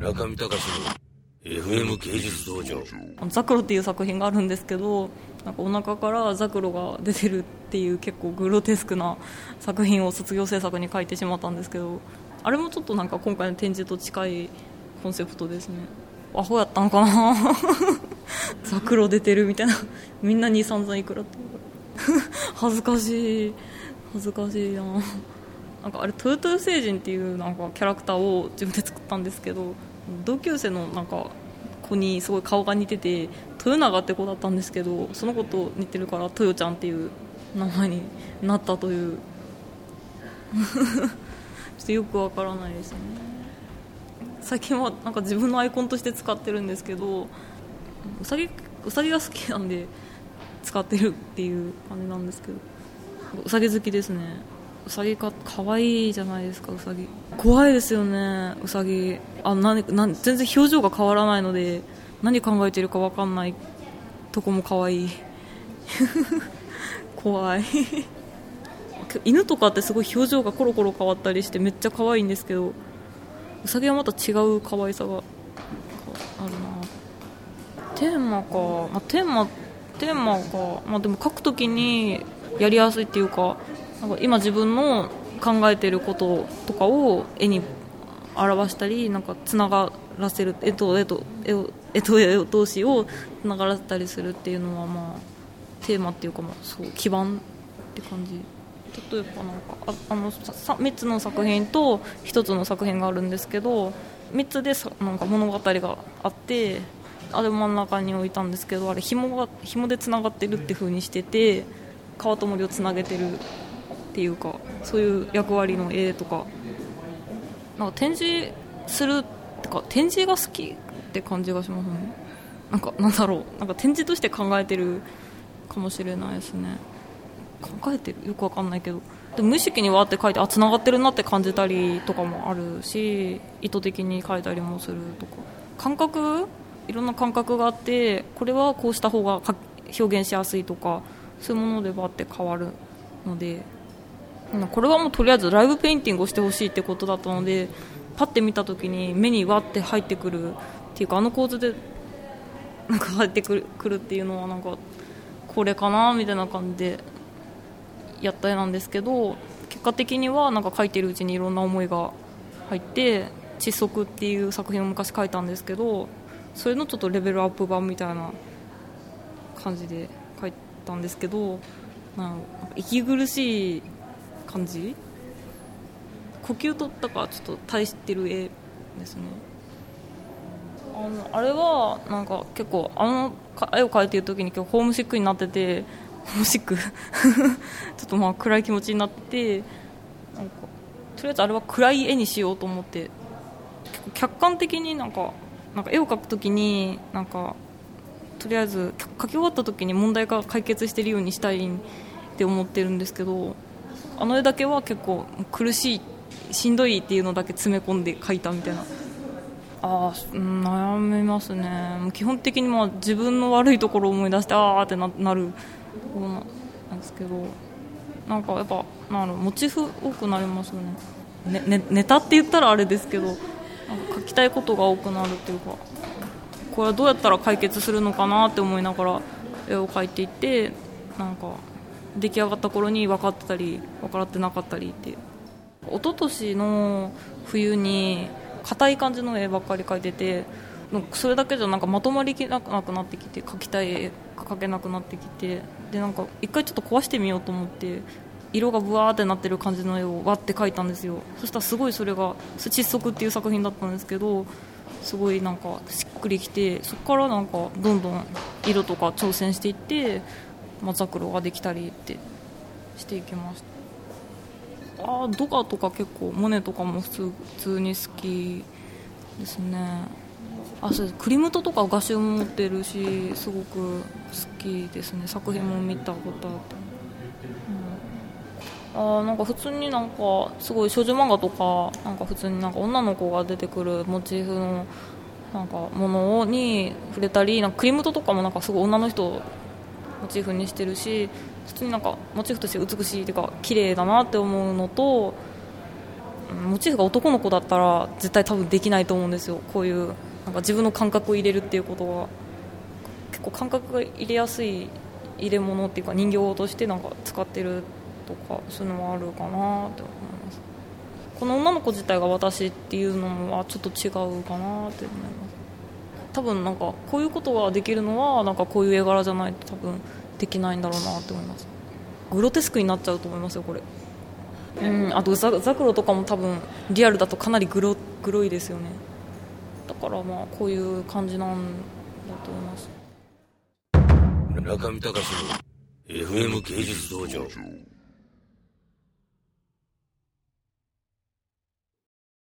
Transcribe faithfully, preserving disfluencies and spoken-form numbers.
中見隆の エフエム 芸術道場。ザクロっていう作品があるんですけど、なんかお腹からザクロが出てるっていう結構グロテスクな作品を卒業制作に書いてしまったんですけど、あれもちょっとなんか今回の展示と近いコンセプトですね。アホやったんかなザクロ出てるみたいな、みんなに散々いくらって恥ずかしい恥ずかしいな。なんかあれトゥートゥー星人っていうなんかキャラクターを自分で作ったんですけど、同級生のなんか子にすごい顔が似てて、豊永って子だったんですけど、その子と似てるからトヨちゃんっていう名前になったというちょっとよくわからないですね。最近はなんか自分のアイコンとして使ってるんですけど、うさぎ、うさぎが好きなんで使ってるっていう感じなんですけど、うさぎ好きですね。うさぎかかわいいじゃないですか。うさぎ怖いですよね。うさぎあなんなん全然表情が変わらないので何考えてるか分かんないとこもかわいい怖い犬とかってすごい表情がコロコロ変わったりしてめっちゃかわいいんですけど、うさぎはまた違うかわいさがあるな。テーマか、まあ、テーマテーマか、まあ、でも書くときにやりやすいっていうか、なんか今自分の考えていることとかを絵に表したり、なんかつながらせる、絵と絵と絵を絵と絵同士をつながらせたりするっていうのは、まあ、テーマっていうか、まあ、そう基盤って感じ。例えばなんかああのみっつの作品とひとつの作品があるんですけど、みっつでさなんか物語があって、あれ真ん中に置いたんですけど、あれ紐が紐でつながってるって風にしてて、川と森をつなげてるっていうか、そういう役割の絵とか、なんか展示するってか展示が好きって感じがしますね。なんかなんだろう、なんか展示として考えてるかもしれないですね。考えてるよくわかんないけど、で無意識にわーって書いて、あ、つながってるなって感じたりとかもあるし、意図的に書いたりもするとか、感覚いろんな感覚があって、これはこうした方が表現しやすいとか、そういうものでわーって変わるので、これはもうとりあえずライブペインティングをしてほしいってことだったので、パッて見たときに目にわって入ってくるっていうか、あの構図でなんか入ってく る, くるっていうのは、なんかこれかなみたいな感じでやった絵なんですけど、結果的にはなんか描いてるうちにいろんな思いが入って、窒息っていう作品を昔描いたんですけど、それのちょっとレベルアップ版みたいな感じで描いたんですけど、なんか息苦しい感じ、呼吸とったかちょっと対してる絵ですね。あのあれはなんか結構あの絵を描いてる時に今日ホームシックになってて、ホームシックちょっとまあ暗い気持ちになってて、なんかとりあえずあれは暗い絵にしようと思って、結構客観的になんかなんか絵を描く時になんかとりあえず描き終わった時に問題が解決してるようにしたいって思ってるんですけど、あの絵だけは結構苦しいしんどいっていうのだけ詰め込んで描いたみたいな。あー悩みますね。基本的にまあ自分の悪いところを思い出してあーって な, なるところなんですけど、なんかやっぱなんかモチーフ多くなりますよ ね, ね, ねネタって言ったらあれですけど、なんか描きたいことが多くなるっていうか、これはどうやったら解決するのかなって思いながら絵を描いていって、なんか出来上がった頃に分かってたり分からってなかったりっていう。一昨年の冬に硬い感じの絵ばっかり描いてて、それだけじゃなんかまとまりきなくなってきて、描きたい絵描けなくなってきて、でなんか一回ちょっと壊してみようと思って、色がブワーってなってる感じの絵をわって描いたんですよ。そしたらすごいそれが窒息っていう作品だったんですけど、すごいなんかしっくりきて、そこからなんかどんどん色とか挑戦していって、まあ、ザクロができたりってしていきました。ああ、ドガとか結構モネとかも普 通, 普通に好きですね。あ、そうです。クリムトとか画集も持ってるし、すごく好きですね。作品も見たことあって、うん、あ、なんか普通になんかすごい少女漫画とか、なんか普通になんか女の子が出てくるモチーフのなんかものに触れたり、なんかクリムトとかもなんかすごい女の人モチーフにしてるし、普通になんかモチーフとして美しいというか綺麗だなって思うのと、モチーフが男の子だったら絶対多分できないと思うんですよ。こういうなんか自分の感覚を入れるっていうことは結構感覚が入れやすい入れ物っていうか人形としてなんか使ってるとかそういうのもあるかなと思います。この女の子自体が私っていうのはちょっと違うかなって思います。多分なんかこういうことができるのはなんかこういう絵柄じゃないと多分できないんだろうなって思います。グロテスクになっちゃうと思いますよこれ。うん、あとザクロとかも多分リアルだとかなりグロ、グロいですよね。だからまあこういう感じなんだと思います。村上隆の エフエム 芸術道場。